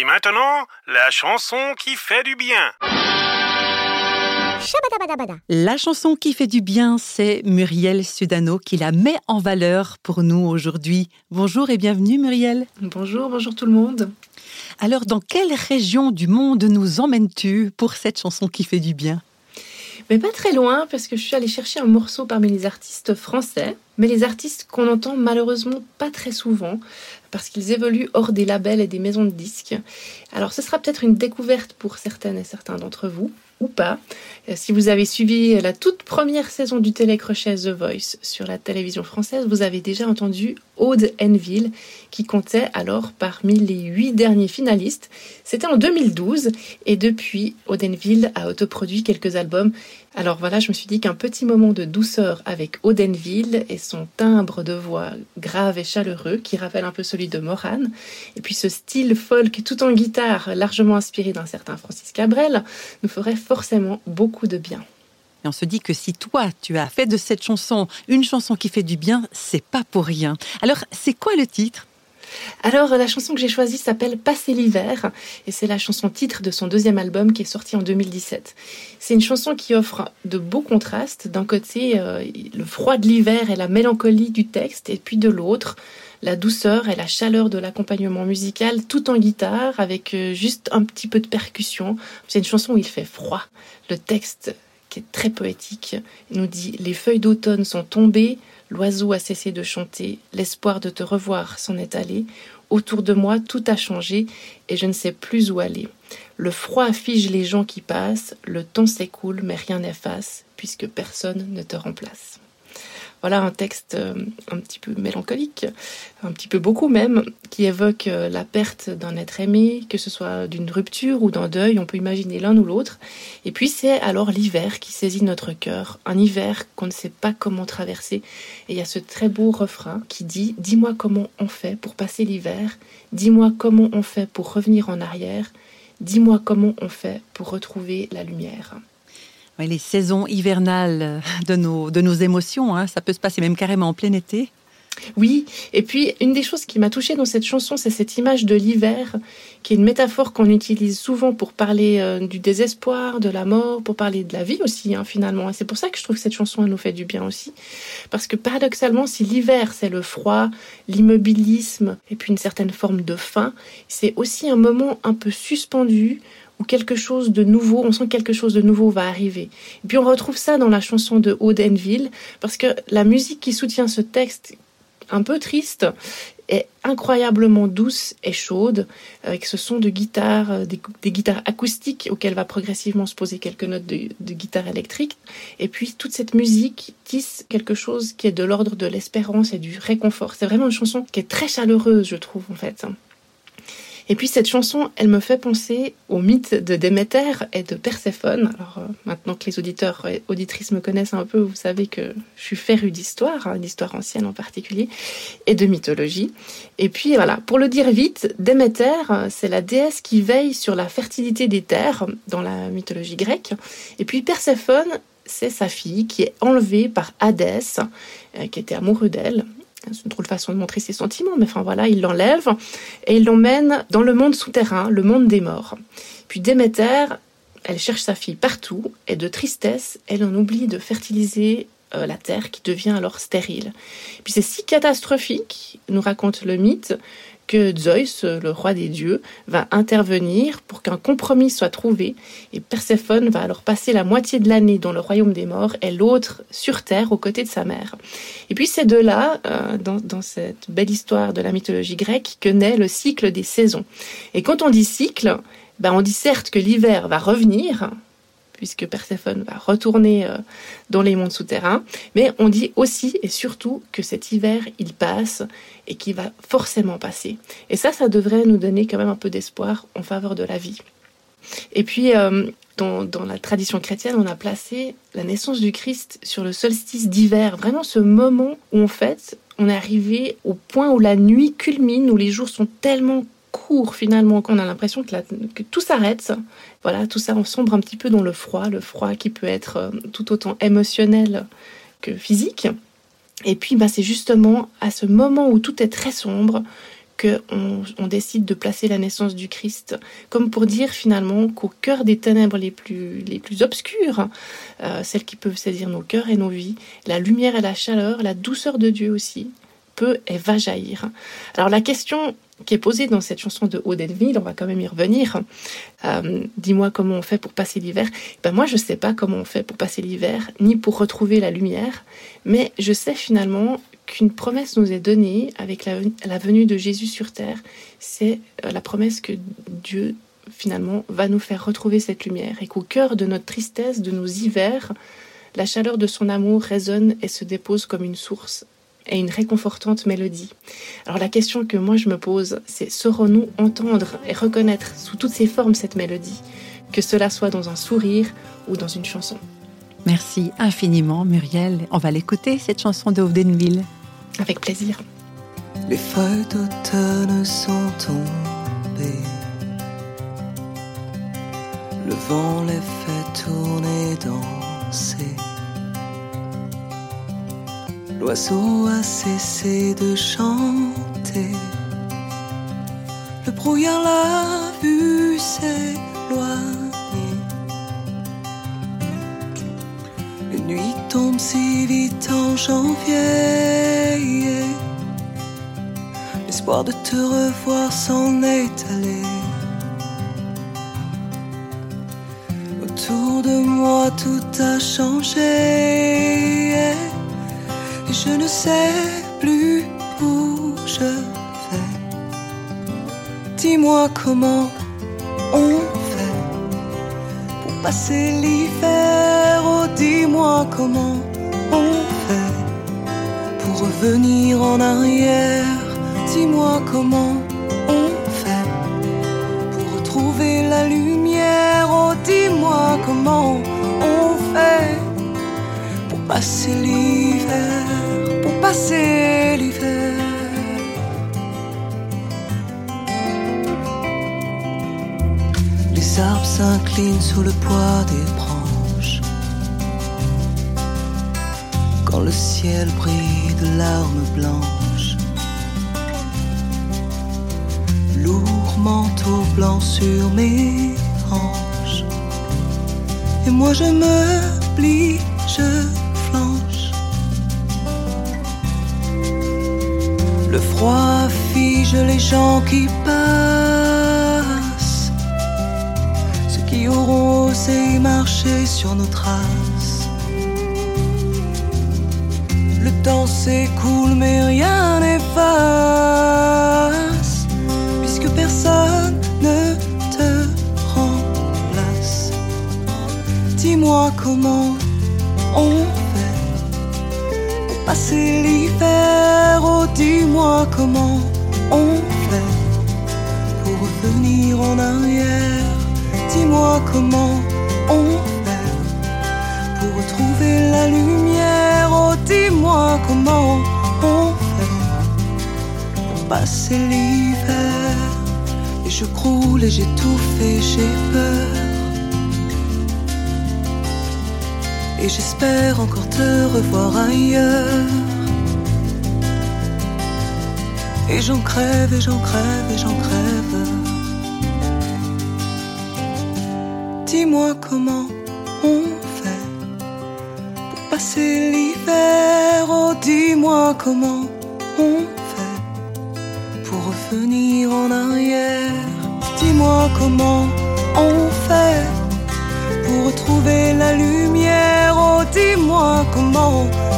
Et maintenant, la chanson qui fait du bien. La chanson qui fait du bien, c'est Muriel Sudano qui la met en valeur pour nous aujourd'hui. Bonjour et bienvenue Muriel. Bonjour, bonjour tout le monde. Alors, dans quelle région du monde nous emmènes-tu pour cette chanson qui fait du bien ? Mais pas très loin, parce que je suis allée chercher un morceau parmi les artistes français, mais les artistes qu'on entend malheureusement pas très souvent, parce qu'ils évoluent hors des labels et des maisons de disques. Alors ce sera peut-être une découverte pour certaines et certains d'entre vous, ou pas, si vous avez suivi la toute première saison du télécrochet The Voice sur la télévision française, vous avez déjà entendu Aude Henneville, qui comptait alors parmi les 8 derniers finalistes. C'était en 2012, et depuis, Aude Henneville a autoproduit quelques albums. Alors voilà, je me suis dit qu'un petit moment de douceur avec Aude Henneville et son timbre de voix grave et chaleureux, qui rappelle un peu celui de Morane, et puis ce style folk tout en guitare, largement inspiré d'un certain Francis Cabrel, nous ferait forcément beaucoup de bien. Et on se dit que si toi, tu as fait de cette chanson une chanson qui fait du bien, c'est pas pour rien. Alors, c'est quoi le titre ? Alors, la chanson que j'ai choisie s'appelle « Passer l'hiver » et c'est la chanson titre de son deuxième album qui est sorti en 2017. C'est une chanson qui offre de beaux contrastes. D'un côté, le froid de l'hiver et la mélancolie du texte, et puis de l'autre, la douceur et la chaleur de l'accompagnement musical, tout en guitare, avec juste un petit peu de percussion. C'est une chanson où il fait froid. Le texte, qui est très poétique, nous dit « Les feuilles d'automne sont tombées ». L'oiseau a cessé de chanter, l'espoir de te revoir s'en est allé. Autour de moi, tout a changé et je ne sais plus où aller. Le froid fige les gens qui passent, le temps s'écoule mais rien n'efface, puisque personne ne te remplace. Voilà un texte un petit peu mélancolique, un petit peu beaucoup même, qui évoque la perte d'un être aimé, que ce soit d'une rupture ou d'un deuil, on peut imaginer l'un ou l'autre. Et puis c'est alors l'hiver qui saisit notre cœur, un hiver qu'on ne sait pas comment traverser. Et il y a ce très beau refrain qui dit « Dis-moi comment on fait pour passer l'hiver, dis-moi comment on fait pour revenir en arrière, dis-moi comment on fait pour retrouver la lumière ». Oui, les saisons hivernales de nos émotions, hein, ça peut se passer même carrément en plein été. Oui, et puis une des choses qui m'a touchée dans cette chanson, c'est cette image de l'hiver, qui est une métaphore qu'on utilise souvent pour parler du désespoir, de la mort, pour parler de la vie aussi, hein, finalement. Et c'est pour ça que je trouve que cette chanson, elle nous fait du bien aussi. Parce que paradoxalement, si l'hiver, c'est le froid, l'immobilisme, et puis une certaine forme de faim, c'est aussi un moment un peu suspendu, où quelque chose de nouveau, on sent que quelque chose de nouveau va arriver. Et puis on retrouve ça dans la chanson de Aude Henneville, parce que la musique qui soutient ce texte un peu triste est incroyablement douce et chaude, avec ce son de guitare, des guitares acoustiques auxquelles va progressivement se poser quelques notes de guitare électrique. Et puis toute cette musique tisse quelque chose qui est de l'ordre de l'espérance et du réconfort. C'est vraiment une chanson qui est très chaleureuse, je trouve, en fait. Et puis cette chanson, elle me fait penser au mythe de Déméter et de Perséphone. Alors maintenant que les auditeurs et auditrices me connaissent un peu, vous savez que je suis férue d'histoire, hein, d'histoire ancienne en particulier, et de mythologie. Et puis voilà, pour le dire vite, Déméter, c'est la déesse qui veille sur la fertilité des terres dans la mythologie grecque. Et puis Perséphone, c'est sa fille qui est enlevée par Hadès, qui était amoureux d'elle. C'est une drôle façon de montrer ses sentiments, mais enfin voilà, il l'enlève et il l'emmène dans le monde souterrain, le monde des morts. Puis Déméter, elle cherche sa fille partout et de tristesse, elle en oublie de fertiliser la terre qui devient alors stérile. Puis c'est si catastrophique, nous raconte le mythe, que Zeus, le roi des dieux, va intervenir pour qu'un compromis soit trouvé et Perséphone va alors passer la moitié de l'année dans le royaume des morts et l'autre sur terre aux côtés de sa mère. Et puis c'est de là, dans cette belle histoire de la mythologie grecque, que naît le cycle des saisons. Et quand on dit cycle, ben on dit certes que l'hiver va revenir, puisque Perséphone va retourner dans les mondes souterrains. Mais on dit aussi et surtout que cet hiver, il passe et qu'il va forcément passer. Et ça devrait nous donner quand même un peu d'espoir en faveur de la vie. Et puis, dans la tradition chrétienne, on a placé la naissance du Christ sur le solstice d'hiver. Vraiment ce moment où en fait, on est arrivé au point où la nuit culmine, où les jours sont tellement court finalement, qu'on a l'impression que tout s'arrête. Voilà, tout ça, on sombre un petit peu dans le froid qui peut être tout autant émotionnel que physique. Et puis, c'est justement à ce moment où tout est très sombre qu'on décide de placer la naissance du Christ, comme pour dire finalement qu'au cœur des ténèbres les plus obscures, celles qui peuvent saisir nos cœurs et nos vies, la lumière et la chaleur, la douceur de Dieu aussi, peut et va jaillir. Alors la question qui est posée dans cette chanson de Aude Henneville, on va quand même y revenir, dis-moi comment on fait pour passer l'hiver. Ben moi je sais pas comment on fait pour passer l'hiver, ni pour retrouver la lumière, mais je sais finalement qu'une promesse nous est donnée avec la venue de Jésus sur terre. C'est la promesse que Dieu finalement va nous faire retrouver cette lumière et qu'au cœur de notre tristesse, de nos hivers, la chaleur de son amour résonne et se dépose comme une source et une réconfortante mélodie. Alors la question que moi je me pose, c'est saurons-nous entendre et reconnaître sous toutes ses formes cette mélodie, que cela soit dans un sourire ou dans une chanson. Merci infiniment Muriel, on va l'écouter cette chanson de Aude Henneville. Avec plaisir. Les feuilles d'automne sont tombées, le vent les fait tourner, danser. L'oiseau a cessé de chanter, le brouillard l'a vu s'éloigner. Les nuits tombent si vite en janvier, l'espoir de te revoir s'en est allé. Autour de moi tout a changé, je ne sais plus où je vais. Dis-moi comment on fait pour passer l'hiver. Oh, dis-moi comment on fait pour revenir en arrière. Dis-moi comment on fait pour retrouver la lumière. Oh, dis-moi comment on fait pour passer l'hiver. Passer l'hiver. Les arbres s'inclinent sous le poids des branches, quand le ciel brille de larmes blanches. Lourd manteau blanc sur mes hanches, et moi je me plie, je flanche. Le froid fige les gens qui passent, ceux qui auront osé marcher sur nos traces. Le temps s'écoule mais rien n'efface, puisque personne ne te remplace. Dis-moi comment on fait pour passer l'hiver. Dis-moi comment on fait pour revenir en arrière. Dis-moi comment on fait pour retrouver la lumière. Oh, dis-moi comment on fait pour passer l'hiver. Et je croule et j'étouffe et j'ai peur, et j'espère encore te revoir ailleurs. Et j'en crève, et j'en crève, et j'en crève. Dis-moi comment on fait pour passer l'hiver. Oh, dis-moi comment on fait pour revenir en arrière. Dis-moi comment on fait pour retrouver la lumière. Oh, dis-moi comment